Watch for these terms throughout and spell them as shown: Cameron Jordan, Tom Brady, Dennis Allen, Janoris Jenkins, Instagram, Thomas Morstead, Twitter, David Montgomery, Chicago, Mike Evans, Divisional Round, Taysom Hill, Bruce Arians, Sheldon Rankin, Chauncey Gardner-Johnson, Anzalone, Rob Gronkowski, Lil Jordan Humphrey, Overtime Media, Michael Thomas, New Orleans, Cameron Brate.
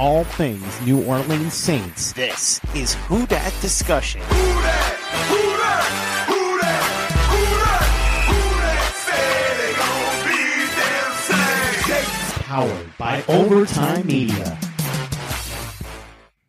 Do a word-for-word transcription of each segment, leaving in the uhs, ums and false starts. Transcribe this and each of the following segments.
all things New Orleans Saints. This is Who Dat Discussion. Who dat? Who dat? Who dat? Who dat? Who dat? Say they gonna be damn Saints. Powered by Overtime Media.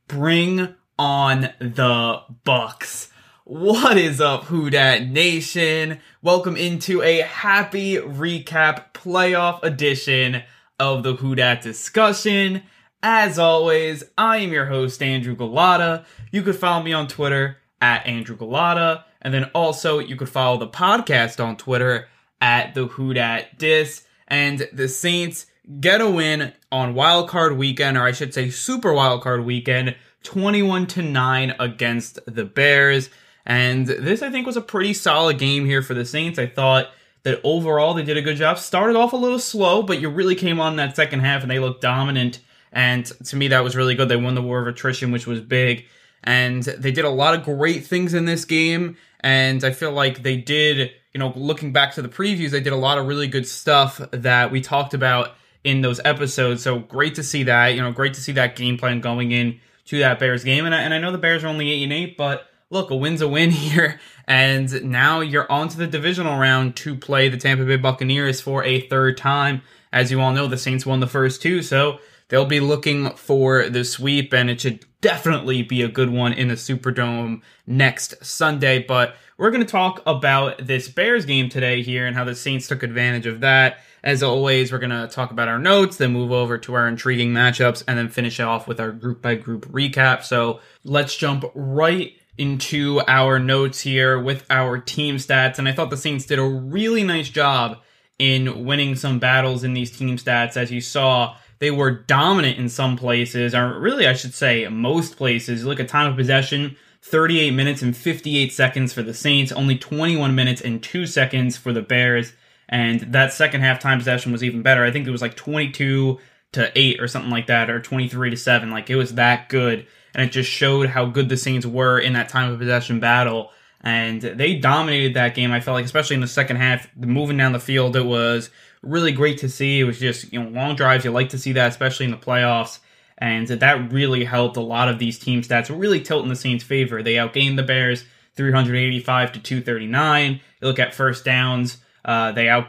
Bring on the Bucks. What is up, Who Dat Nation? Welcome into a happy recap playoff edition of the Who Dat Discussion. As always, I am your host, Andrew Galata. You could follow me on Twitter at Andrew Galata, and then also you could follow the podcast on Twitter at TheWhoDatDis. And the Saints get a win on Wild Card Weekend, or I should say Super Wild Card Weekend, twenty-one to nine against the Bears. And this, I think, was a pretty solid game here for the Saints. I thought that overall they did a good job. Started off a little slow, but you really came on in that second half and they looked dominant. And to me, that was really good. They won the war of attrition, which was big. And they did a lot of great things in this game. And I feel like they did, you know, looking back to the previews, they did a lot of really good stuff that we talked about in those episodes. So great to see that, you know, great to see that game plan going in to that Bears game. And I, and I know the Bears are only eight and eight, but look, a win's a win here, and now you're on to the divisional round to play the Tampa Bay Buccaneers for a third time. As you all know, the Saints won the first two, so they'll be looking for the sweep, and it should definitely be a good one in the Superdome next Sunday. But we're going to talk about this Bears game today here and how the Saints took advantage of that. As always, we're going to talk about our notes, then move over to our intriguing matchups, and then finish it off with our group-by-group recap. So let's jump right into our notes here with our team stats. And I thought the Saints did a really nice job in winning some battles in these team stats. As you saw, they were dominant in some places, or really I should say most places. You look at time of possession, thirty-eight minutes and fifty-eight seconds for the Saints, only twenty-one minutes and two seconds for the Bears. And that second half time possession was even better. I think it was like twenty-two to eight or something like that, or twenty-three to seven. Like, it was that good. And it just showed how good the Saints were in that time of possession battle. And they dominated that game, I felt like, especially in the second half. Moving down the field, it was really great to see. It was just, you know, long drives. You like to see that, especially in the playoffs. And that really helped a lot of these team stats really tilt in the Saints' favor. They outgained the Bears three eighty-five to two thirty-nine. You look at first downs, uh, they out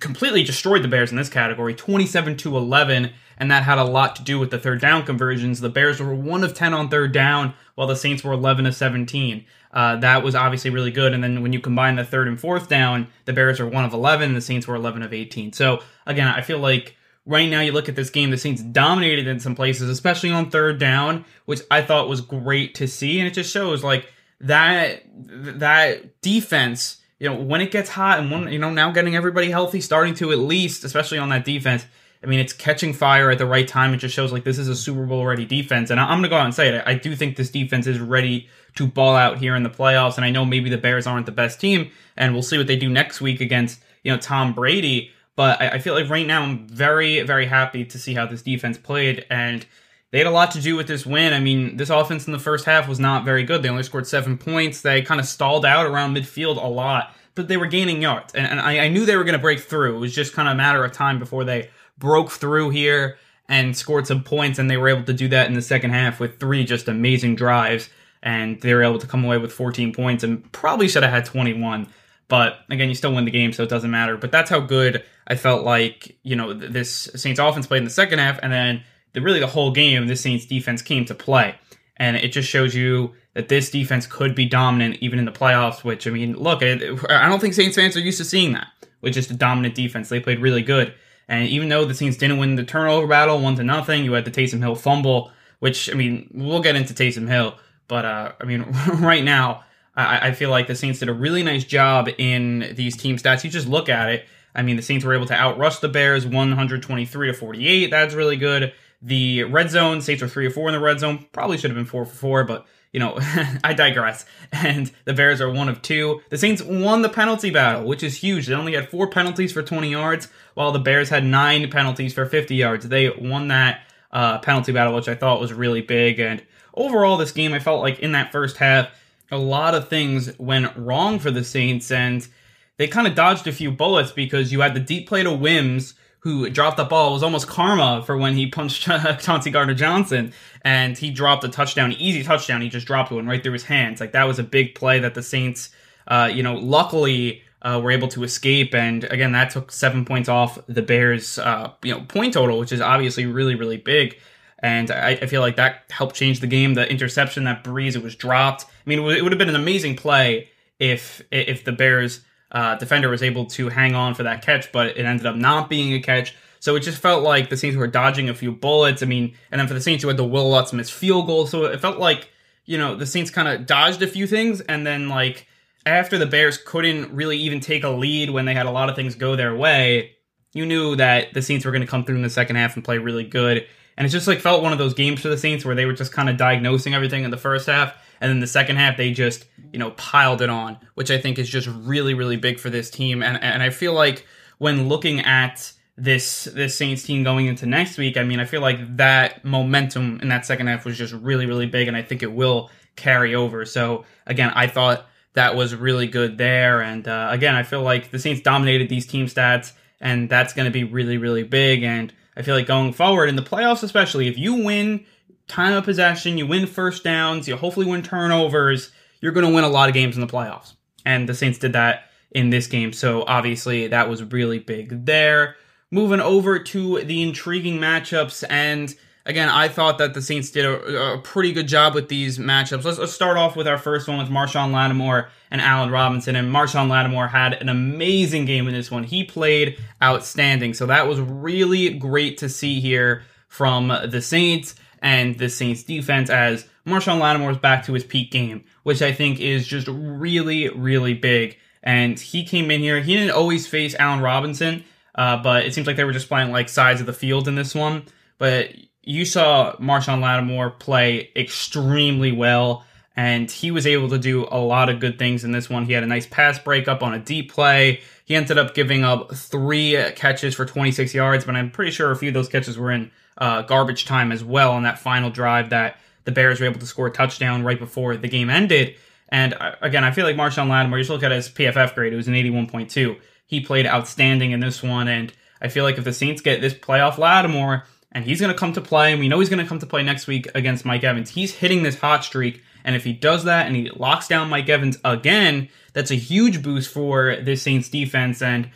completely destroyed the Bears in this category, twenty-seven to eleven, and that had a lot to do with the third down conversions. The Bears were one of ten on third down, while the Saints were eleven of seventeen. Uh, that was obviously really good, and then when you combine the third and fourth down, the Bears were one of eleven, and the Saints were eleven of eighteen. So, again, I feel like right now you look at this game, the Saints dominated in some places, especially on third down, which I thought was great to see, and it just shows, like, that that defense, you know, when it gets hot and, when, you know, now getting everybody healthy, starting to at least, especially on that defense, I mean, it's catching fire at the right time. It just shows, like, this is a Super Bowl-ready defense. And I'm going to go out and say it. I do think this defense is ready to ball out here in the playoffs. And I know maybe the Bears aren't the best team, and we'll see what they do next week against, you know, Tom Brady. But I, I feel like right now I'm very, very happy to see how this defense played. And they had a lot to do with this win. I mean, this offense in the first half was not very good. They only scored seven points. They kind of stalled out around midfield a lot, but they were gaining yards. And, and I, I knew they were going to break through. It was just kind of a matter of time before they broke through here and scored some points, and they were able to do that in the second half with three just amazing drives. And they were able to come away with fourteen points and probably should have had twenty-one. But, again, you still win the game, so it doesn't matter. But that's how good I felt like, you know, this Saints offense played in the second half, and then really the whole game, the Saints defense came to play. And it just shows you that this defense could be dominant even in the playoffs, which, I mean, look, I don't think Saints fans are used to seeing that, which is the dominant defense. They played really good. And even though the Saints didn't win the turnover battle, one to nothing, you had the Taysom Hill fumble, which, I mean, we'll get into Taysom Hill. But, uh, I mean, right now, I-, I feel like the Saints did a really nice job in these team stats. You just look at it. I mean, the Saints were able to outrush the Bears one twenty-three to forty-eight. That's really good. The red zone, Saints were three or four in the red zone. Probably should have been four for four, but, you know, I digress. And the Bears are one of two. The Saints won the penalty battle, which is huge. They only had four penalties for twenty yards, while the Bears had nine penalties for fifty yards. They won that uh, penalty battle, which I thought was really big. And overall, this game, I felt like in that first half, a lot of things went wrong for the Saints, and they kind of dodged a few bullets because you had the deep play to Wims, who dropped the ball. It was almost karma for when he punched Chauncey Gardner-Johnson, and he dropped a touchdown, easy touchdown. He just dropped one right through his hands. Like, that was a big play that the Saints, uh, you know, luckily uh, were able to escape. And again, that took seven points off the Bears, uh, you know, point total, which is obviously really, really big. And I, I feel like that helped change the game. The interception, that Breeze, it was dropped. I mean, it would, it would have been an amazing play if if the Bears uh, defender was able to hang on for that catch, but it ended up not being a catch. So it just felt like the Saints were dodging a few bullets. I mean, and then for the Saints, you had the Will Lutz missed field goal. So it felt like, you know, the Saints kind of dodged a few things. And then, like, after the Bears couldn't really even take a lead when they had a lot of things go their way, you knew that the Saints were going to come through in the second half and play really good. And it just, like, felt one of those games for the Saints where they were just kind of diagnosing everything in the first half. And then the second half, they just, you know, piled it on, which I think is just really, really big for this team. And and I feel like when looking at this this Saints team going into next week, I mean, I feel like that momentum in that second half was just really, really big. And I think it will carry over. So, again, I thought that was really good there. And, uh, again, I feel like the Saints dominated these team stats. And that's going to be really, really big. And I feel like going forward, in the playoffs especially, if you win time of possession, you win first downs, you hopefully win turnovers, you're going to win a lot of games in the playoffs. And the Saints did that in this game, so obviously that was really big there. Moving over to the intriguing matchups, and again, I thought that the Saints did a, a pretty good job with these matchups. Let's, let's start off with our first one with Marshon Lattimore and Allen Robinson. And Marshon Lattimore had an amazing game in this one. He played outstanding. So that was really great to see here from the Saints and the Saints defense as Marshon Lattimore is back to his peak game, which I think is just really, really big. And he came in here. He didn't always face Allen Robinson, uh, but it seems like they were just playing like sides of the field in this one. But you saw Marshon Lattimore play extremely well, and he was able to do a lot of good things in this one. He had a nice pass breakup on a deep play. He ended up giving up three catches for twenty-six yards, but I'm pretty sure a few of those catches were in uh, garbage time as well on that final drive that the Bears were able to score a touchdown right before the game ended. And again, I feel like Marshon Lattimore, you just look at his P F F grade, it was an eighty-one point two. He played outstanding in this one, and I feel like if the Saints get this playoff Lattimore, and he's going to come to play, and we know he's going to come to play next week against Mike Evans. He's hitting this hot streak, and if he does that and he locks down Mike Evans again, that's a huge boost for this Saints defense. And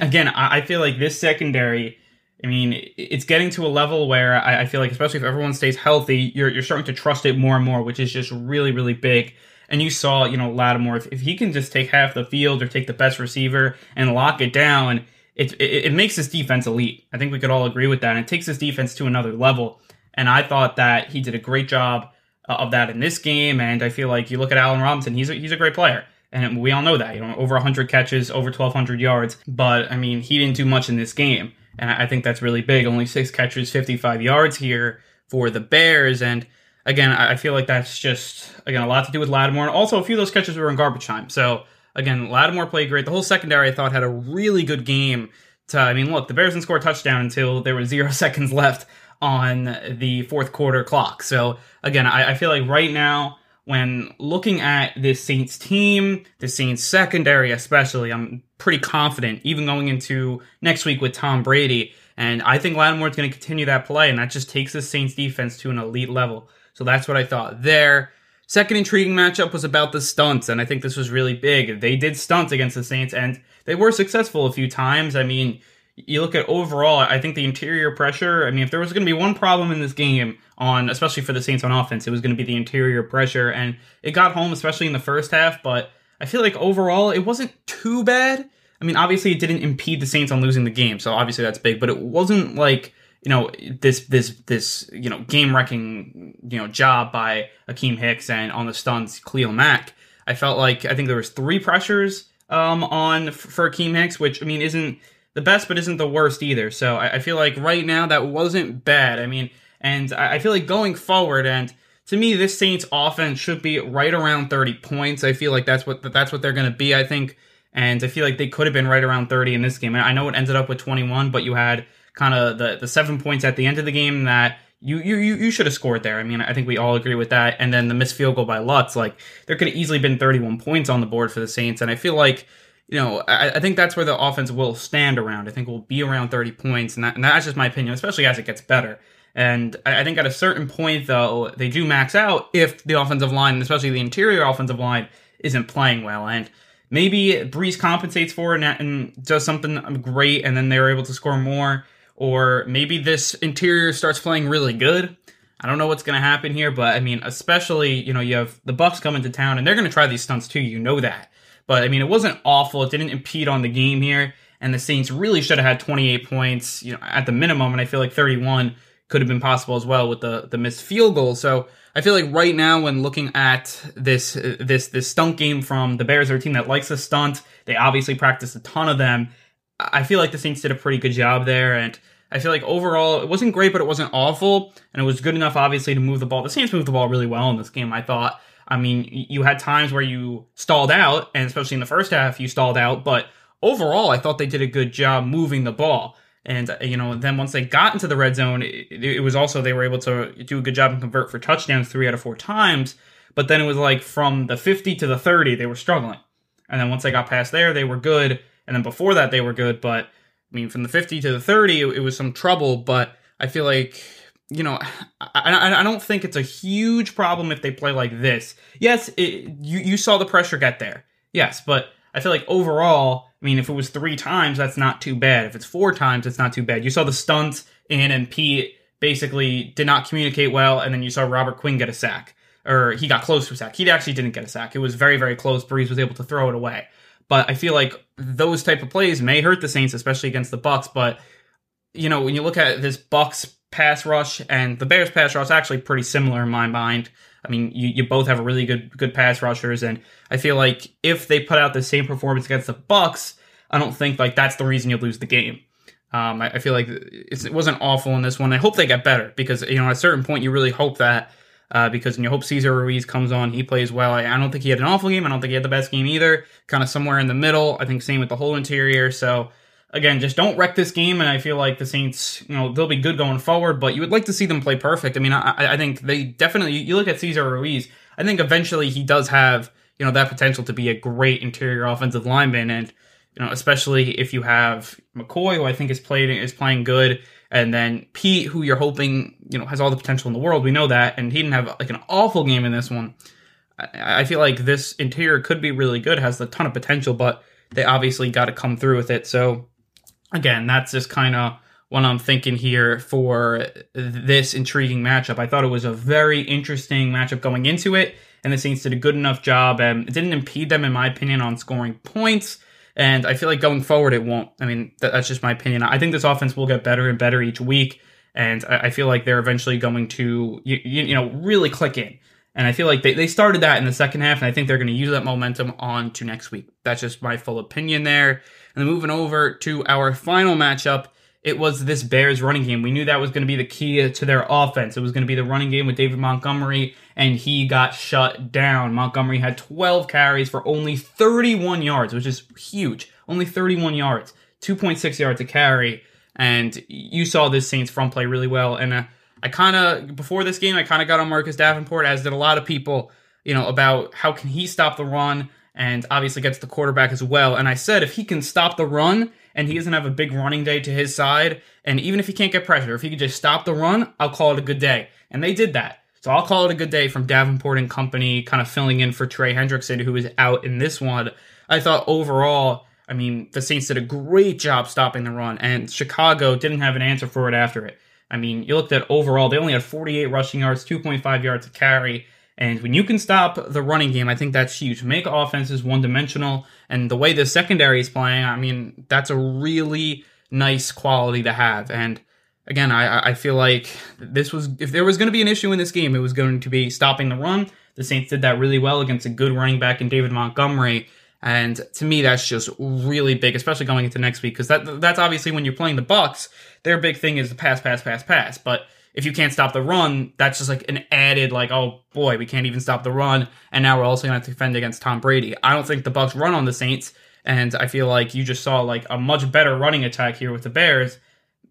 again, I feel like this secondary, I mean, it's getting to a level where I feel like, especially if everyone stays healthy, you're you're starting to trust it more and more, which is just really, really big. And you saw, you know, Lattimore, if, if he can just take half the field or take the best receiver and lock it down, It, it it makes this defense elite. I think we could all agree with that. And it takes this defense to another level. And I thought that he did a great job of that in this game. And I feel like you look at Allen Robinson, he's a, he's a great player. And we all know that. You know, over one hundred catches, over twelve hundred yards. But, I mean, he didn't do much in this game. And I think that's really big. Only six catches, fifty-five yards here for the Bears. And, again, I feel like that's just, again, a lot to do with Lattimore. And also, a few of those catches were in garbage time. So, again, Lattimore played great. The whole secondary, I thought, had a really good game. To, I mean, look, the Bears didn't score a touchdown until there were zero seconds left on the fourth quarter clock. So, again, I, I feel like right now, when looking at this Saints team, the Saints secondary especially, I'm pretty confident, even going into next week with Tom Brady. And I think Lattimore's going to continue that play, and that just takes the Saints defense to an elite level. So that's what I thought there. Second intriguing matchup was about the stunts, and I think this was really big. They did stunts against the Saints, and they were successful a few times. I mean, you look at overall, I think the interior pressure, I mean, if there was going to be one problem in this game, on especially for the Saints on offense, it was going to be the interior pressure, and it got home, especially in the first half, but I feel like overall, it wasn't too bad. I mean, obviously, it didn't impede the Saints on losing the game, so obviously that's big, but it wasn't like, you know, this, this, this, you know, game-wrecking, you know, job by Akeem Hicks and on the stunts, Cleo Mack. I felt like, I think there was three pressures um, on for Akeem Hicks, which, I mean, isn't the best, but isn't the worst either. So I, I feel like right now that wasn't bad. I mean, and I, I feel like going forward, and to me, this Saints offense should be right around thirty points. I feel like that's what, that's what they're going to be, I think. And I feel like they could have been right around thirty in this game. I know it ended up with twenty-one, but you had kind of the, the seven points at the end of the game that you, you you should have scored there. I mean, I think we all agree with that. And then the missed field goal by Lutz, like, there could have easily been thirty-one points on the board for the Saints. And I feel like you know, I, I think that's where the offense will stand around. I think we'll be around thirty points, and, that, and that's just my opinion, especially as it gets better. And I, I think at a certain point, though, they do max out if the offensive line, and especially the interior offensive line, isn't playing well. And maybe Brees compensates for it and, and does something great, and then they're able to score more. Or maybe this interior starts playing really good. I don't know what's going to happen here, but, I mean, especially, you know, you have the Bucs coming to town, and they're going to try these stunts too, you know that. But, I mean, it wasn't awful. It didn't impede on the game here, and the Saints really should have had twenty-eight points, you know, at the minimum, and I feel like thirty-one could have been possible as well with the, the missed field goal. So I feel like right now when looking at this this this stunt game from the Bears, they're a team that likes the stunt. They obviously practiced a ton of them. I feel like the Saints did a pretty good job there, and I feel like overall, it wasn't great, but it wasn't awful, and it was good enough, obviously, to move the ball. The Saints moved the ball really well in this game, I thought. I mean, you had times where you stalled out, and especially in the first half, you stalled out, but overall, I thought they did a good job moving the ball. And, you know, then once they got into the red zone, it, it was also, they were able to do a good job and convert for touchdowns three out of four times, but then it was like from the fifty to the thirty, they were struggling. And then once they got past there, they were good, and then before that, they were good, but I mean, from the fifty to the thirty, it was some trouble, but I feel like, you know, I, I don't think it's a huge problem if they play like this. Yes, it, you, you saw the pressure get there. Yes, but I feel like overall, I mean, if it was three times, that's not too bad. If it's four times, it's not too bad. You saw the stunts, in and Pete basically did not communicate well, and then you saw Robert Quinn get a sack, or he got close to a sack. He actually didn't get a sack. It was very, very close. Brees was able to throw it away. But I feel like those type of plays may hurt the Saints, especially against the Bucs. But, you know, when you look at this Bucs pass rush and the Bears pass rush, actually pretty similar in my mind. I mean, you, you both have a really good good pass rushers. And I feel like if they put out the same performance against the Bucs, I don't think, like, that's the reason you lose the game. Um, I, I feel like it's, it wasn't awful in this one. I hope they get better because, you know, at a certain point you really hope that Uh, because and you hope Cesar Ruiz comes on, he plays well. I, I don't think he had an awful game. I don't think he had the best game either. Kind of somewhere in the middle. I think same with the whole interior. So, again, just don't wreck this game. And I feel like the Saints, you know, they'll be good going forward. But you would like to see them play perfect. I mean, I, I think they definitely, you look at Cesar Ruiz, I think eventually he does have, you know, that potential to be a great interior offensive lineman. And, you know, especially if you have McCoy, who I think is, played, is playing good. And then Pete, who you're hoping, you know, has all the potential in the world. We know that. And he didn't have, like, an awful game in this one. I, I feel like this interior could be really good, has a ton of potential, but they obviously got to come through with it. So, again, that's just kind of what I'm thinking here for this intriguing matchup. I thought it was a very interesting matchup going into it, and the Saints did a good enough job. And it didn't impede them, in my opinion, on scoring points. And I feel like going forward, it won't. I mean, that's just my opinion. I think this offense will get better and better each week. And I feel like they're eventually going to, you, you know, really click in. And I feel like they, they started that in the second half. And I think they're going to use that momentum on to next week. That's just my full opinion there. And then moving over to our final matchup, it was this Bears running game. We knew that was going to be the key to their offense. It was going to be the running game with David Montgomery. And he got shut down. Montgomery had twelve carries for only thirty-one yards, which is huge. Only thirty-one yards, two point six yards a carry. And you saw this Saints front play really well. And uh, I kind of, before this game, I kind of got on Marcus Davenport, as did a lot of people, you know, about how can he stop the run and obviously gets the quarterback as well. And I said, if he can stop the run and he doesn't have a big running day to his side, and even if he can't get pressure, if he can just stop the run, I'll call it a good day. And they did that. So I'll call it a good day from Davenport and company, kind of filling in for Trey Hendrickson, who is out in this one. I thought overall, I mean, the Saints did a great job stopping the run, and Chicago didn't have an answer for it after it. I mean, you looked at overall, they only had forty-eight rushing yards, two point five yards a carry, and when you can stop the running game, I think that's huge. Make offenses one-dimensional, and the way the secondary is playing, I mean, that's a really nice quality to have, and again, I, I feel like this was, if there was going to be an issue in this game, it was going to be stopping the run. The Saints did that really well against a good running back in David Montgomery. And to me, that's just really big, especially going into next week, because that that's obviously when you're playing the Bucs, their big thing is the pass, pass, pass, pass. But if you can't stop the run, that's just like an added, like, oh boy, we can't even stop the run. And now we're also going to have to defend against Tom Brady. I don't think the Bucs run on the Saints. And I feel like you just saw like a much better running attack here with the Bears.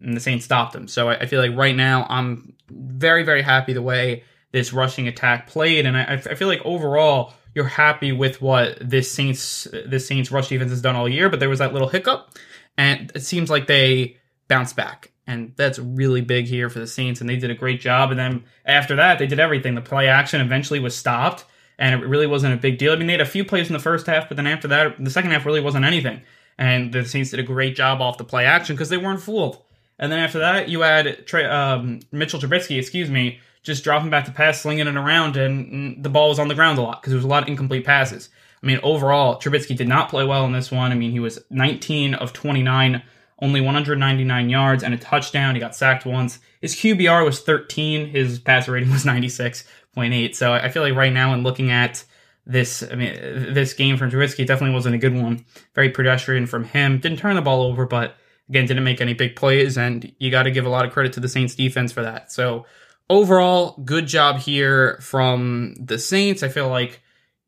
And the Saints stopped them. So I feel like right now I'm very, very happy the way this rushing attack played. And I, I feel like overall, you're happy with what this Saints this Saints rush defense has done all year, but there was that little hiccup, and it seems like they bounced back. And that's really big here for the Saints, and they did a great job. And then after that, they did everything. The play action eventually was stopped, and it really wasn't a big deal. I mean, they had a few plays in the first half, but then after that, the second half really wasn't anything. And the Saints did a great job off the play action because they weren't fooled. And then after that, you had Trey, um, Mitchell Trubisky, excuse me, just dropping back to pass, slinging it around, and the ball was on the ground a lot because there was a lot of incomplete passes. I mean, overall, Trubisky did not play well in this one. I mean, he was nineteen of twenty-nine, only one hundred ninety-nine yards and a touchdown. He got sacked once. His Q B R was thirteen. His passer rating was ninety-six point eight. So I feel like right now, in looking at this, I mean, this game from Trubisky, definitely wasn't a good one. Very pedestrian from him. Didn't turn the ball over, but again, didn't make any big plays, and you got to give a lot of credit to the Saints defense for that. So overall, good job here from the Saints. I feel like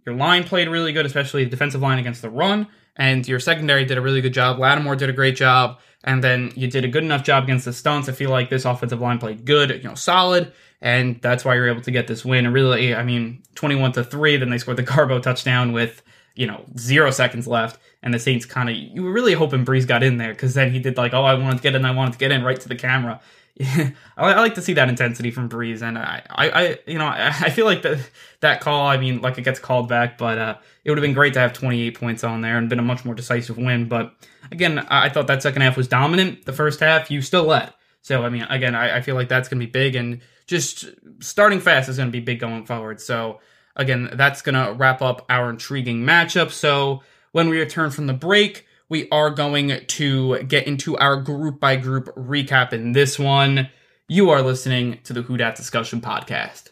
your line played really good, especially the defensive line against the run, and your secondary did a really good job. Lattimore did a great job, and then you did a good enough job against the stunts. I feel like this offensive line played good, you know, solid, and that's why you're able to get this win. And really, I mean, twenty-one to three, then they scored the Garbo touchdown with, you know, zero seconds left. And the Saints kind of, you were really hoping Brees got in there, because then he did like, oh, I wanted to get in, I wanted to get in right to the camera. I, I like to see that intensity from Brees. And I, I, I you know, I, I feel like the, that call, I mean, like it gets called back, but uh, it would have been great to have twenty-eight points on there and been a much more decisive win. But again, I, I thought that second half was dominant. The first half, you still led. So, I mean, again, I, I feel like that's going to be big, and just starting fast is going to be big going forward. So, again, that's going to wrap up our intriguing matchup. So, when we return from the break, we are going to get into our group-by-group recap in this one. You are listening to the Who Dat Discussion podcast.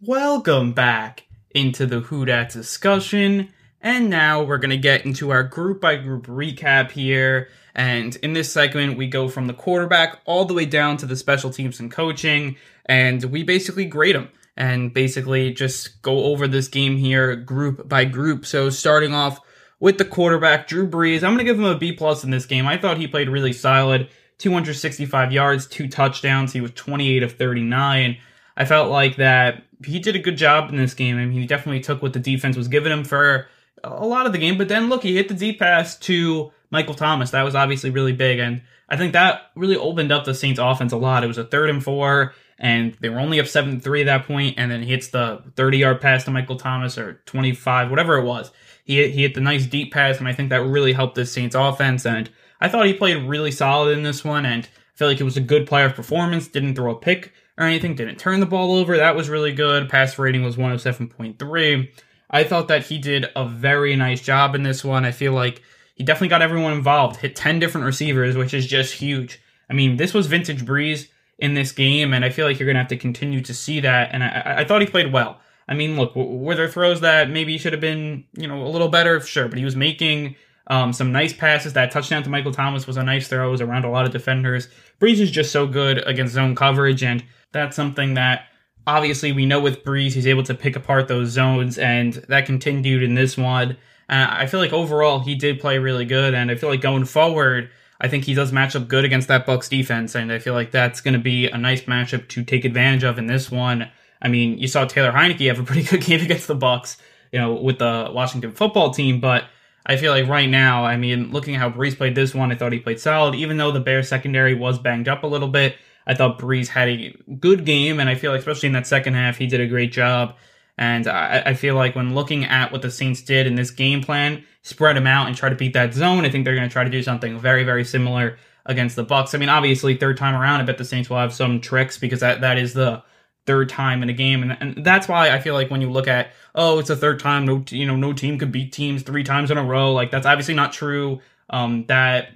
Welcome back into the Who Dat Discussion. And now we're going to get into our group-by-group recap here. And in this segment, we go from the quarterback all the way down to the special teams and coaching. And we basically grade them, and basically just go over this game here group by group. So starting off with the quarterback, Drew Brees, I'm going to give him a B plus in this game. I thought he played really solid, two hundred sixty-five yards, two touchdowns. He was twenty-eight of thirty-nine. I felt like that he did a good job in this game. I mean, he definitely took what the defense was giving him for a lot of the game, but then look, he hit the deep pass to Michael Thomas. That was obviously really big, and I think that really opened up the Saints offense a lot. It was a third and four, and they were only up seven to three at that point, and then he hits the thirty-yard pass to Michael Thomas, or twenty-five, whatever it was. He, he hit the nice deep pass, and I think that really helped the Saints offense, and I thought he played really solid in this one, and I feel like it was a good player performance. Didn't throw a pick or anything, didn't turn the ball over. That was really good. Pass rating was one oh seven point three. I thought that he did a very nice job in this one. I feel like he definitely got everyone involved, hit ten different receivers, which is just huge. I mean, this was vintage Brees in this game, and I feel like you're going to have to continue to see that, and I, I thought he played well. I mean, look, were there throws that maybe should have been, you know, a little better? Sure, but he was making um, some nice passes. That touchdown to Michael Thomas was a nice throw. It was around a lot of defenders. Brees is just so good against zone coverage, and that's something that obviously we know with Brees, he's able to pick apart those zones, and that continued in this one. Uh, I feel like overall he did play really good, and I feel like going forward, I think he does match up good against that Bucs defense, and I feel like that's going to be a nice matchup to take advantage of in this one. I mean, you saw Taylor Heineke have a pretty good game against the Bucs, you know, with the Washington football team, but I feel like right now, I mean, looking at how Brees played this one, I thought he played solid, even though the Bears secondary was banged up a little bit. I thought Brees had a good game, and I feel like especially in that second half, he did a great job. And I, I feel like when looking at what the Saints did in this game plan, spread them out and try to beat that zone, I think they're going to try to do something very, very similar against the Bucs. I mean, obviously, third time around, I bet the Saints will have some tricks, because that, that is the third time in a game. And, and that's why I feel like when you look at, oh, it's a third time, no, you know, no team could beat teams three times in a row. Like, that's obviously not true. Um, that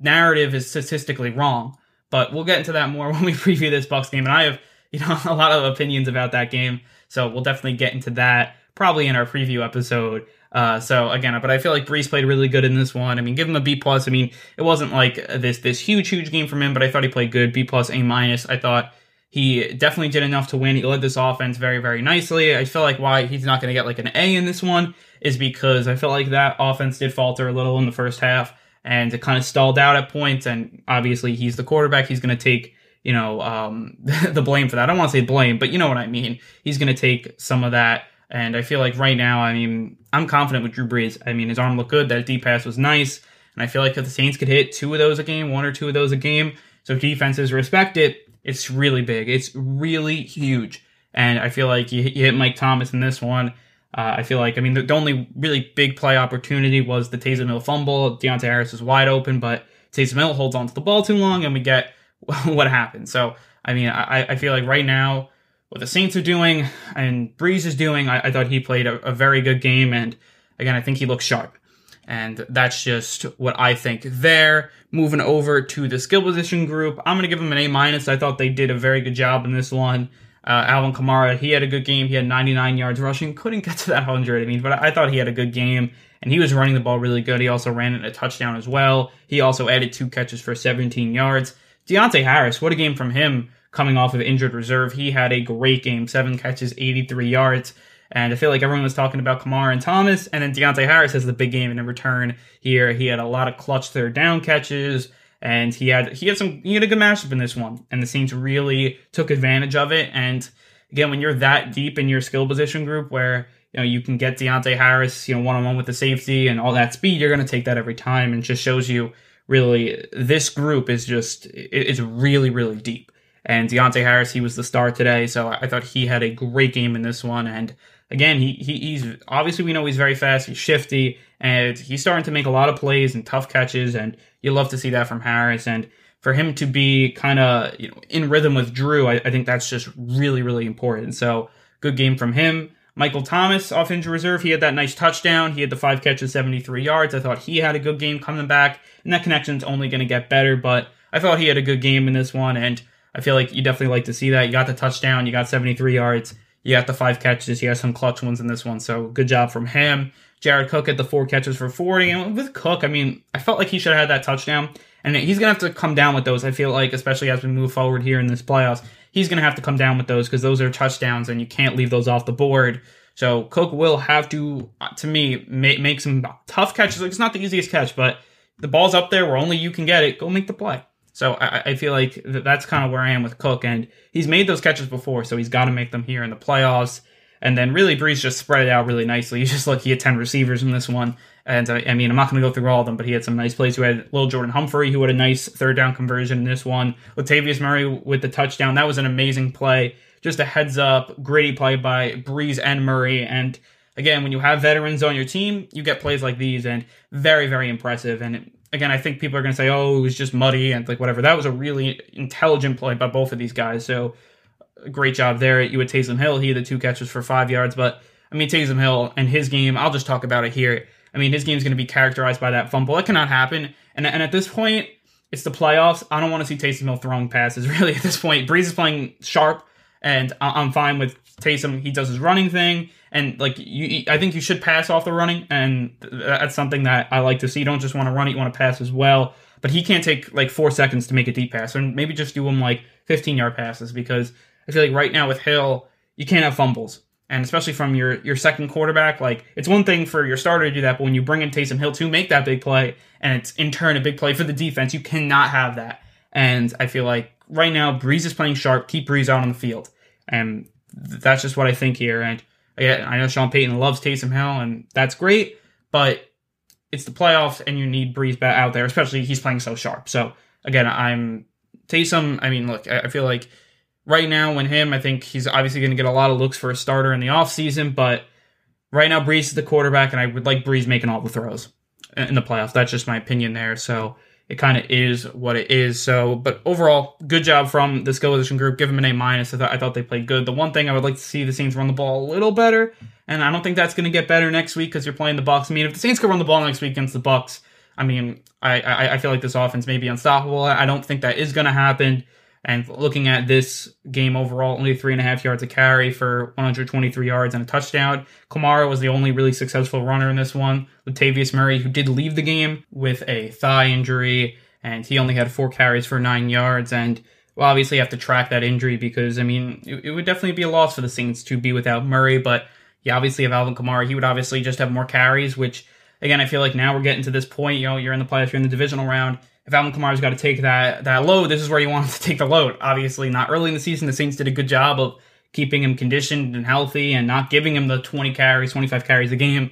narrative is statistically wrong. But we'll get into that more when we preview this Bucs game. And I have, you know, a lot of opinions about that game. So we'll definitely get into that probably in our preview episode. Uh, so again, but I feel like Brees played really good in this one. I mean, give him a B plus. I mean, it wasn't like this this huge, huge game from him, but I thought he played good. B plus, A minus. I thought he definitely did enough to win. He led this offense very, very nicely. I feel like why he's not going to get like an A in this one is because I feel like that offense did falter a little in the first half, and it kind of stalled out at points. And obviously, he's the quarterback. He's going to take, you know, um, the blame for that. I don't want to say blame, but you know what I mean. He's going to take some of that. And I feel like right now, I mean, I'm confident with Drew Brees. I mean, his arm looked good. That deep pass was nice. And I feel like if the Saints could hit two of those a game, one or two of those a game, so defenses respect it, it's really big. It's really huge. And I feel like you hit Mike Thomas in this one. Uh, I feel like, I mean, the only really big play opportunity was the Taysom Hill fumble. Deontay Harris was wide open, but Taysom Hill holds onto the ball too long, and we get what happened. So, I mean, I, I feel like right now, what the Saints are doing and Brees is doing, I, I thought he played a, a very good game. And again, I think he looks sharp. And that's just what I think there. Moving over to the skill position group, I'm going to give them an A minus. I thought they did a very good job in this one. Uh, Alvin Kamara, he had a good game. He had ninety-nine yards rushing. Couldn't get to that one hundred, I mean, but I, I thought he had a good game. And he was running the ball really good. He also ran in a touchdown as well. He also added two catches for seventeen yards. Deontay Harris, what a game from him coming off of injured reserve. He had a great game, seven catches, eighty-three yards. And I feel like everyone was talking about Kamara and Thomas, and then Deontay Harris has the big game in a return here. He had a lot of clutch third down catches, and he had he had some he had a good matchup in this one. And the Saints really took advantage of it. And again, when you're that deep in your skill position group, where you know you can get Deontay Harris, you know, one on one with the safety and all that speed, you're going to take that every time. And just shows you really this group is just it's really really deep. And Deontay Harris, he was the star today, so I thought he had a great game in this one. And Again, he, he he's obviously we know he's very fast, he's shifty, and he's starting to make a lot of plays and tough catches, and you love to see that from Harris. And for him to be kind of you know in rhythm with Drew, I, I think that's just really, really important. So good game from him. Michael Thomas off injury reserve, he had that nice touchdown. He had the five catches, seventy-three yards. I thought he had a good game coming back, and that connection's only going to get better, but I thought he had a good game in this one, and I feel like you definitely like to see that. You got the touchdown, you got seventy-three yards. You got the five catches. He has some clutch ones in this one, so good job from him. Jared Cook had the four catches for forty. And with Cook, I mean, I felt like he should have had that touchdown. And he's going to have to come down with those, I feel like, especially as we move forward here in this playoffs. He's going to have to come down with those because those are touchdowns, and you can't leave those off the board. So Cook will have to, to me, make, make some tough catches. It's not the easiest catch, but the ball's up there where only you can get it. Go make the play. So I, I feel like that's kind of where I am with Cook, and he's made those catches before, so he's got to make them here in the playoffs. And then really, Brees just spread it out really nicely. He's just lucky he had ten receivers in this one, and I, I mean, I'm not going to go through all of them, but he had some nice plays. We had Lil Jordan Humphrey, who had a nice third down conversion in this one. Latavius Murray with the touchdown. That was an amazing play. Just a heads up, gritty play by Brees and Murray, and again, when you have veterans on your team, you get plays like these, and very, very impressive, and it, Again, I think people are going to say, oh, it was just muddy and like whatever. That was a really intelligent play by both of these guys. So great job there. You had Taysom Hill. He had the two catches for five yards. But, I mean, Taysom Hill and his game, I'll just talk about it here. I mean, his game is going to be characterized by that fumble. It cannot happen. And, and at this point, it's the playoffs. I don't want to see Taysom Hill throwing passes, really, at this point. Brees is playing sharp, and I'm fine with Taysom. He does his running thing. And, like, you, I think you should pass off the running, and that's something that I like to see. You don't just want to run it, you want to pass as well. But he can't take, like, four seconds to make a deep pass, and maybe just do him, like, fifteen-yard passes, because I feel like right now with Hill, you can't have fumbles. And especially from your, your second quarterback, like, it's one thing for your starter to do that, but when you bring in Taysom Hill to make that big play, and it's, in turn, a big play for the defense, you cannot have that. And I feel like right now, Brees is playing sharp. Keep Brees out on the field. And that's just what I think here, and yeah, I know Sean Payton loves Taysom Hill, and that's great, but it's the playoffs, and you need Brees back out there, especially he's playing so sharp. So, again, I'm Taysom. I mean, look, I feel like right now when him, I think he's obviously going to get a lot of looks for a starter in the offseason, but right now Brees is the quarterback, and I would like Brees making all the throws in the playoffs. That's just my opinion there, so it kind of is what it is. So, but overall, good job from the skill position group. Give them an A minus. I thought I thought they played good. The one thing I would like to see the Saints run the ball a little better, and I don't think that's going to get better next week because you're playing the Bucs. I mean, if the Saints could run the ball next week against the Bucs, I mean, I I, I feel like this offense may be unstoppable. I don't think that is going to happen. And looking at this game overall, only three and a half yards a carry for one hundred twenty-three yards and a touchdown. Kamara was the only really successful runner in this one. Latavius Murray, who did leave the game with a thigh injury, and he only had four carries for nine yards. And we'll obviously have to track that injury because, I mean, it, it would definitely be a loss for the Saints to be without Murray. But you obviously have Alvin Kamara. He would obviously just have more carries, which, again, I feel like now we're getting to this point. You know, you're in the playoffs, you're in the divisional round. if Alvin Kamara's got to take that that load, this is where you want him to take the load. Obviously, not early in the season. The Saints did a good job of keeping him conditioned and healthy and not giving him the twenty carries, twenty-five carries a game,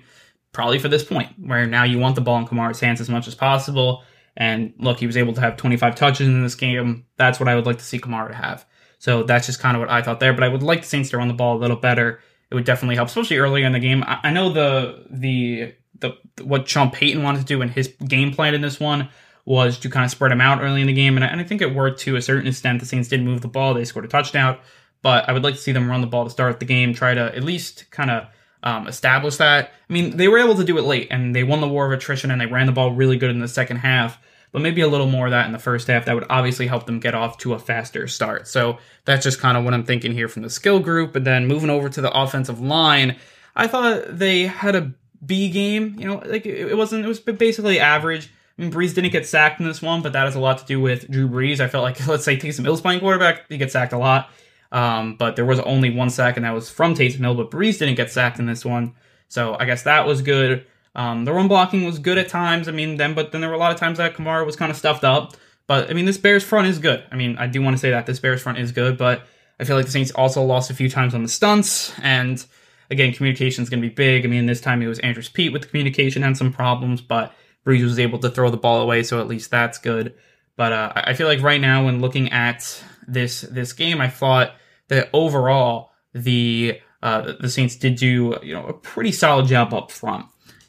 probably for this point, where now you want the ball in Kamara's hands as much as possible. And look, he was able to have twenty-five touches in this game. That's what I would like to see Kamara have. So that's just kind of what I thought there. But I would like the Saints to run the ball a little better. It would definitely help, especially earlier in the game. I, I know the, the the what Sean Payton wanted to do in his game plan in this one was to kind of spread him out early in the game. And I, and I think it worked to a certain extent. The Saints did move the ball. They scored a touchdown. But I would like to see them run the ball to start the game, try to at least kind of um, establish that. I mean, they were able to do it late, and they won the war of attrition, and they ran the ball really good in the second half. But maybe a little more of that in the first half. That would obviously help them get off to a faster start. So that's just kind of what I'm thinking here from the skill group. And then moving over to the offensive line, I thought they had a B game. You know, like it wasn't, it was basically average. I mean, Brees didn't get sacked in this one, but that has a lot to do with Drew Brees. I felt like, let's say Taysom Hill's playing quarterback, he gets sacked a lot. Um, but there was only one sack, and that was from Taysom Hill, but Brees didn't get sacked in this one. So I guess that was good. Um, the run blocking was good at times. I mean, then, but then there were a lot of times that Kamara was kind of stuffed up. But I mean, this Bears front is good. I mean, I do want to say that this Bears front is good, but I feel like the Saints also lost a few times on the stunts. And again, communication is going to be big. I mean, this time it was Andrus Peat with the communication and some problems, but Brees was able to throw the ball away. So at least that's good. But, uh, I feel like right now when looking at this, this game, I thought that overall the, uh, the Saints did do, you know, a pretty solid job up front.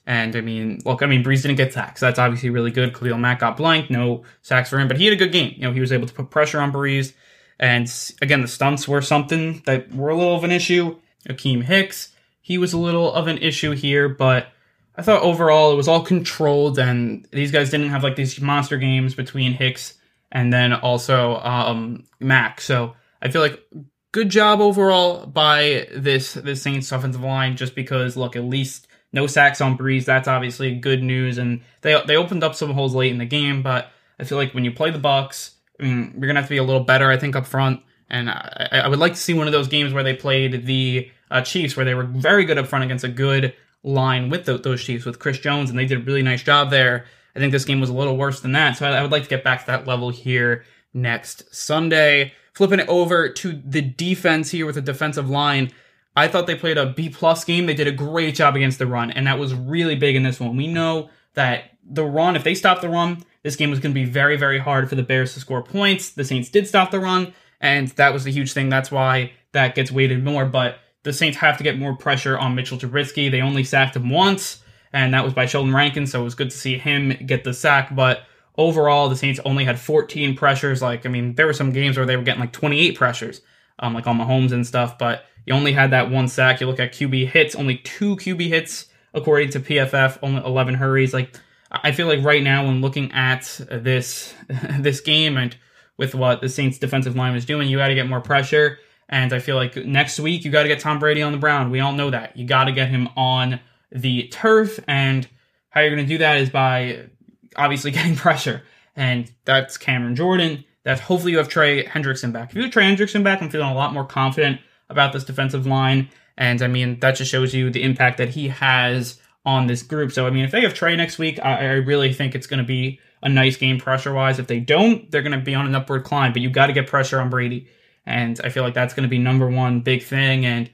And, I mean, look, I mean, Brees didn't get sacked, so that's obviously really good. Khalil Mack got blanked, no sacks for him, but he had a good game. You know, he was able to put pressure on Brees. And, again, the stunts were something that were a little of an issue. Akeem Hicks, he was a little of an issue here, but I thought overall it was all controlled, and these guys didn't have, like, these monster games between Hicks and then also um, Mack. So I feel like good job overall by this, this Saints offensive line, just because, look, at least no sacks on Brees. That's obviously good news, and they they opened up some holes late in the game. But I feel like when you play the Bucs, I mean, you're gonna have to be a little better, I think, up front. And I, I would like to see one of those games where they played the uh, Chiefs, where they were very good up front against a good line with the, those Chiefs with Chris Jones, and they did a really nice job there. I think this game was a little worse than that, so I, I would like to get back to that level here next Sunday. Flipping it over to the defense here with the defensive line. I thought they played a B-plus game. They did a great job against the run, and that was really big in this one. We know that the run, if they stopped the run, this game was going to be very, very hard for the Bears to score points. The Saints did stop the run, and that was the huge thing. That's why that gets weighted more, but the Saints have to get more pressure on Mitchell Trubisky. They only sacked him once, and that was by Sheldon Rankin, so it was good to see him get the sack, but overall, the Saints only had fourteen pressures. Like, I mean, there were some games where they were getting like twenty-eight pressures, um, like on Mahomes and stuff, but you only had that one sack. You look at Q B hits, only two Q B hits, according to P F F, only eleven hurries. Like, I feel like right now when looking at this this game and with what the Saints defensive line was doing, you got to get more pressure. And I feel like next week you got to get Tom Brady on the ground. We all know that. You got to get him on the turf. And how you're going to do that is by obviously getting pressure. And that's Cameron Jordan. That's hopefully you have Trey Hendrickson back. If you have Trey Hendrickson back, I'm feeling a lot more confident about this defensive line, and I mean, that just shows you the impact that he has on this group. So, I mean, if they have Trey next week, I, I really think it's going to be a nice game pressure-wise. If they don't, they're going to be on an upward climb, but you got to get pressure on Brady, and I feel like that's going to be number one big thing, and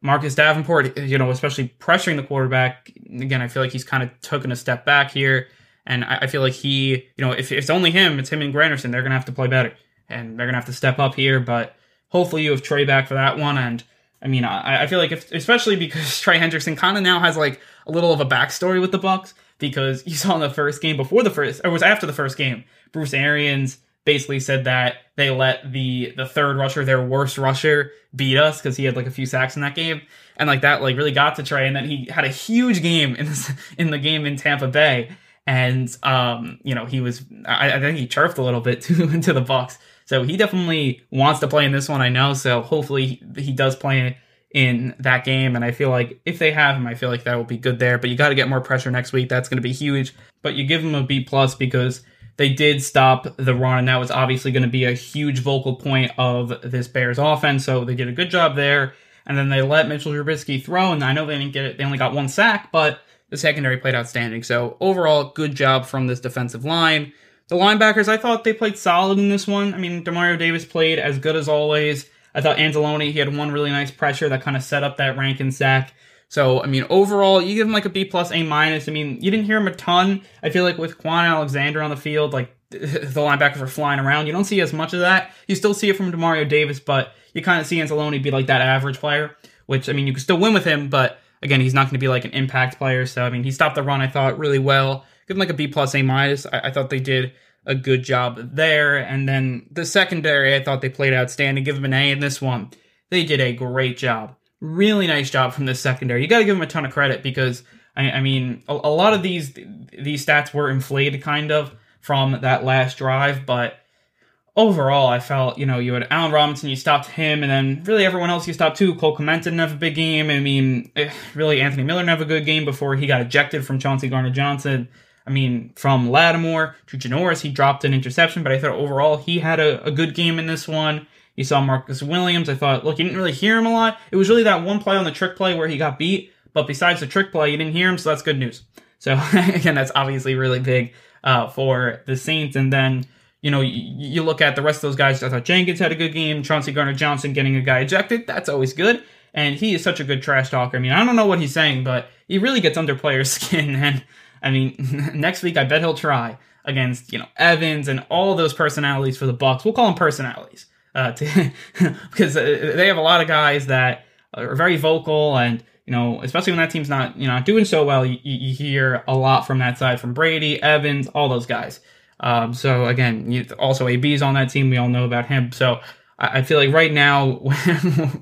Marcus Davenport, you know, especially pressuring the quarterback, again, I feel like he's kind of taken a step back here, and I, I feel like he, you know, if, if it's only him, it's him and Granderson, they're going to have to play better, and they're going to have to step up here, but hopefully you have Trey back for that one. And I mean, I, I feel like if, especially because Trey Hendrickson kind of now has like a little of a backstory with the Bucs, because you saw in the first game before the first, or it was after the first game, Bruce Arians basically said that they let the, the third rusher, their worst rusher, beat us because he had like a few sacks in that game. And like that, like really got to Trey. And then he had a huge game in this, in the game in Tampa Bay. And, um, you know, he was, I, I think he chirped a little bit too into the Bucs. So he definitely wants to play in this one, I know. So hopefully he does play in that game. And I feel like if they have him, I feel like that will be good there. But you got to get more pressure next week. That's going to be huge. But you give him a B plus because they did stop the run. And that was obviously going to be a huge vocal point of this Bears offense. So they did a good job there. And then they let Mitchell Trubisky throw. And I know they didn't get it. They only got one sack, but the secondary played outstanding. So overall, good job from this defensive line. The linebackers, I thought they played solid in this one. I mean, DeMario Davis played as good as always. I thought Anzalone, he had one really nice pressure that kind of set up that Rankin sack. So, I mean, overall, you give him like a B plus, A minus. I mean, you didn't hear him a ton. I feel like with Quan Alexander on the field, like the linebackers were flying around. You don't see as much of that. You still see it from DeMario Davis, but you kind of see Anzalone be like that average player, which, I mean, you can still win with him, but again, he's not going to be like an impact player. So, I mean, he stopped the run, I thought, really well. Give him like a B plus, A minus. I, I thought they did a good job there. And then the secondary, I thought they played outstanding. Give them an A in this one. They did a great job. Really nice job from the secondary. You got to give them a ton of credit because, I, I mean, a, a lot of these these stats were inflated kind of from that last drive. But overall, I felt, you know, you had Allen Robinson, you stopped him, and then really everyone else you stopped too. Cole Kmet didn't have a big game. I mean, really Anthony Miller didn't have a good game before he got ejected from Chauncey Gardner-Johnson. I mean, from Lattimore to Janoris, he dropped an interception, but I thought overall he had a, a good game in this one. You saw Marcus Williams. I thought, look, you didn't really hear him a lot. It was really that one play on the trick play where he got beat, but besides the trick play, you didn't hear him, so that's good news. So, again, that's obviously really big uh, for the Saints. And then, you know, you, you look at the rest of those guys. I thought Jenkins had a good game. Chauncey Gardner-Johnson getting a guy ejected, that's always good. And he is such a good trash talker. I mean, I don't know what he's saying, but he really gets under players' skin, and I mean, next week, I bet he'll try against, you know, Evans and all those personalities for the Bucs. We'll call them personalities uh, to, because they have a lot of guys that are very vocal. And, you know, especially when that team's not, you know, not doing so well, you, you hear a lot from that side, from Brady, Evans, all those guys. Um, so, again, you, also A B's on that team. We all know about him. So I, I feel like right now, when,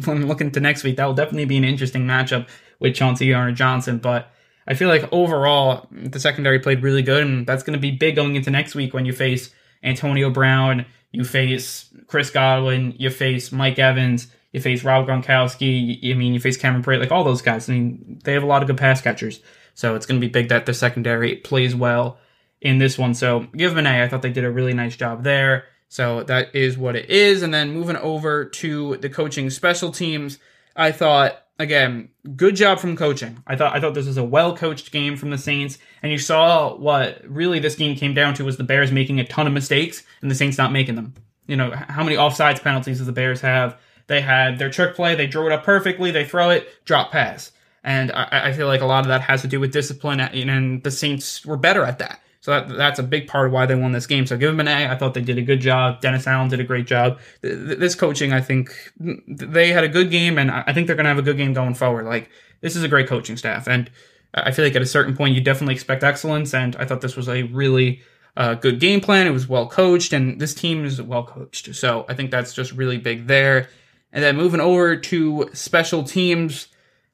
when I'm looking to next week, that will definitely be an interesting matchup with Chauncey Gardner-Johnson. But I feel like overall, the secondary played really good, and that's going to be big going into next week when you face Antonio Brown, you face Chris Godwin, you face Mike Evans, you face Rob Gronkowski, I mean, you face Cameron Brate, like all those guys. I mean, they have a lot of good pass catchers, so it's going to be big that the secondary plays well in this one. So give them an A. I thought they did a really nice job there, so that is what it is. And then moving over to the coaching special teams, I thought, again, good job from coaching. I thought I thought this was a well-coached game from the Saints, and you saw what really this game came down to was the Bears making a ton of mistakes and the Saints not making them. You know, how many offsides penalties does the Bears have? They had their trick play, they drew it up perfectly, they throw it, drop pass. And I, I feel like a lot of that has to do with discipline, and the Saints were better at that. So that, that's a big part of why they won this game. So give them an A. I thought they did a good job. Dennis Allen did a great job. This coaching, I think, they had a good game, and I think they're going to have a good game going forward. Like, this is a great coaching staff, and I feel like at a certain point you definitely expect excellence, and I thought this was a really uh, good game plan. It was well-coached, and this team is well-coached. So I think that's just really big there. And then moving over to special teams,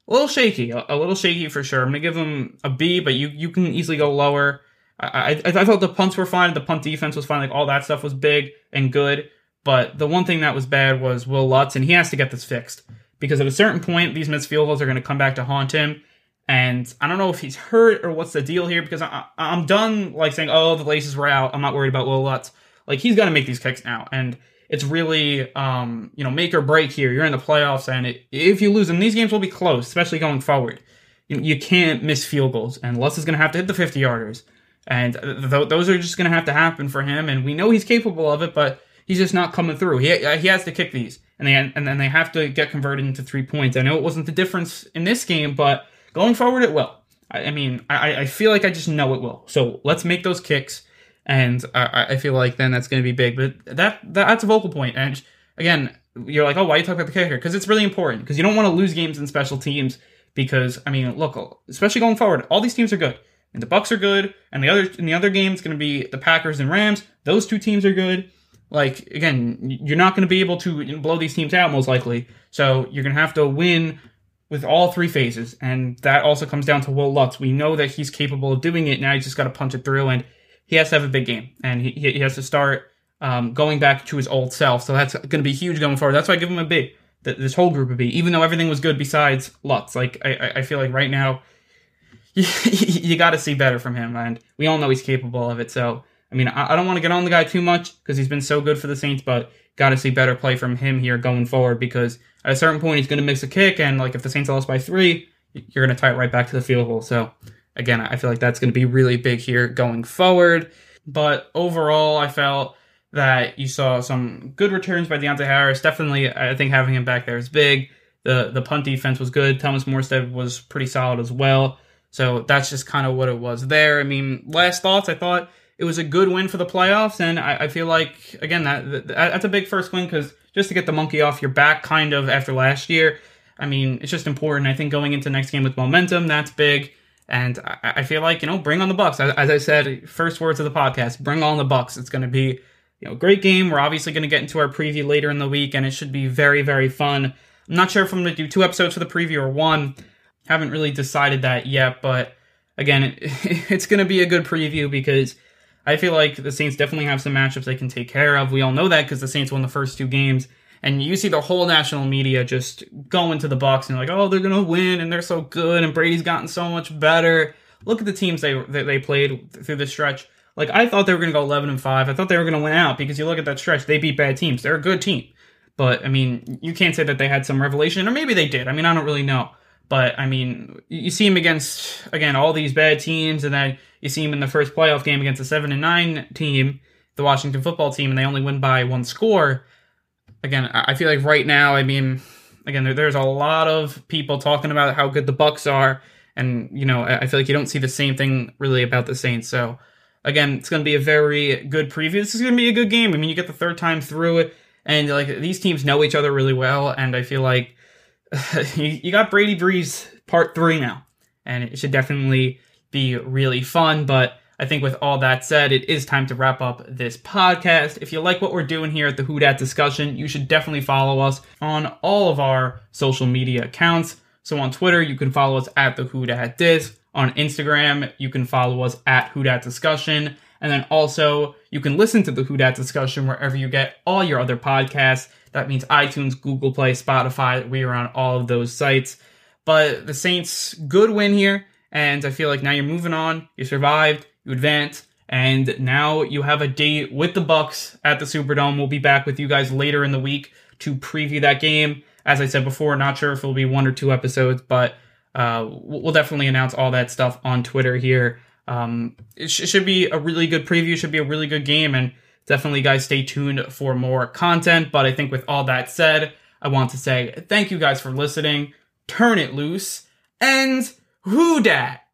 a little shaky, a little shaky for sure. I'm going to give them a B, but you, you can easily go lower. I, I I thought the punts were fine, the punt defense was fine, like all that stuff was big and good, but the one thing that was bad was Will Lutz, and he has to get this fixed, because at a certain point, these missed field goals are going to come back to haunt him, and I don't know if he's hurt or what's the deal here, because I, I'm done like saying, oh, the laces were out, I'm not worried about Will Lutz. Like, he's got to make these kicks now, and it's really, um you know, make or break here. You're in the playoffs, and it, if you lose them, these games will be close, especially going forward. You, you can't miss field goals, and Lutz is going to have to hit the fifty-yarders. And th- those are just going to have to happen for him. And we know he's capable of it, but he's just not coming through. He he has to kick these. And, they, and then they have to get converted into three points. I know it wasn't the difference in this game, but going forward, it will. I, I mean, I, I feel like I just know it will. So let's make those kicks. And I, I feel like then that's going to be big. But that, that that's a vocal point. And again, you're like, oh, why are you talking about the kicker? Because it's really important. Because you don't want to lose games in special teams. Because, I mean, look, especially going forward, all these teams are good. And the Bucs are good, and the other in the other game is going to be the Packers and Rams. Those two teams are good. Like, again, you're not going to be able to blow these teams out, most likely. So you're going to have to win with all three phases, and that also comes down to Will Lutz. We know that he's capable of doing it. Now he's just got to punch it through, and he has to have a big game, and he, he has to start um, going back to his old self. So that's going to be huge going forward. That's why I give him a B, this whole group a B, even though everything was good besides Lutz. Like, I, I feel like right now, you got to see better from him, and we all know he's capable of it. So, I mean, I don't want to get on the guy too much because he's been so good for the Saints, but got to see better play from him here going forward, because at a certain point he's going to miss a kick, and like if the Saints lost by three, you're going to tie it right back to the field goal. So, again, I feel like that's going to be really big here going forward. But overall, I felt that you saw some good returns by Deontay Harris. Definitely, I think having him back there is big. The the punt defense was good. Thomas Morstead was pretty solid as well. So that's just kind of what it was there. I mean, last thoughts, I thought it was a good win for the playoffs. And I, I feel like, again, that, that that's a big first win because just to get the monkey off your back kind of after last year, I mean, it's just important. I think going into next game with momentum, that's big. And I, I feel like, you know, bring on the Bucks. As, as I said, first words of the podcast, bring on the Bucks. It's going to be, you know, great game. We're obviously going to get into our preview later in the week, and it should be very, very fun. I'm not sure if I'm going to do two episodes for the preview or one. Haven't really decided that yet, but again, it, it's going to be a good preview because I feel like the Saints definitely have some matchups they can take care of. We all know that because the Saints won the first two games, and you see the whole national media just going to the Bucs and like, oh, they're going to win, and they're so good, and Brady's gotten so much better. Look at the teams they that they played through this stretch. Like, I thought they were going to go eleven and five. I thought they were going to win out because you look at that stretch, they beat bad teams. They're a good team. But, I mean, you can't say that they had some revelation, or maybe they did. I mean, I don't really know. But, I mean, you see him against, again, all these bad teams, and then you see him in the first playoff game against a seven and nine team, the Washington football team, and they only win by one score. Again, I feel like right now, I mean, again, there, there's a lot of people talking about how good the Bucs are, and, you know, I feel like you don't see the same thing really about the Saints. So, again, it's going to be a very good preview. This is going to be a good game. I mean, you get the third time through it, and, like, these teams know each other really well, and I feel like you got Brady Brees part three now, and it should definitely be really fun. But I think with all that said, it is time to wrap up this podcast. If you like what we're doing here at the Who Dat Discussion, you should definitely follow us on all of our social media accounts. So on Twitter, you can follow us at the WhoDatDis. On Instagram, you can follow us at WhoDatDiscussion. And then also, you can listen to the Who Dat Discussion wherever you get all your other podcasts. That means iTunes, Google Play, Spotify. We are on all of those sites. But the Saints, good win here. And I feel like now you're moving on. You survived. You advanced. And now you have a date with the Bucks at the Superdome. We'll be back with you guys later in the week to preview that game. As I said before, not sure if it'll be one or two episodes, but uh, we'll definitely announce all that stuff on Twitter here. Um, it, sh- it should be a really good preview, should be a really good game, and definitely, guys, stay tuned for more content. But I think with all that said, I want to say thank you guys for listening, turn it loose, and who dat?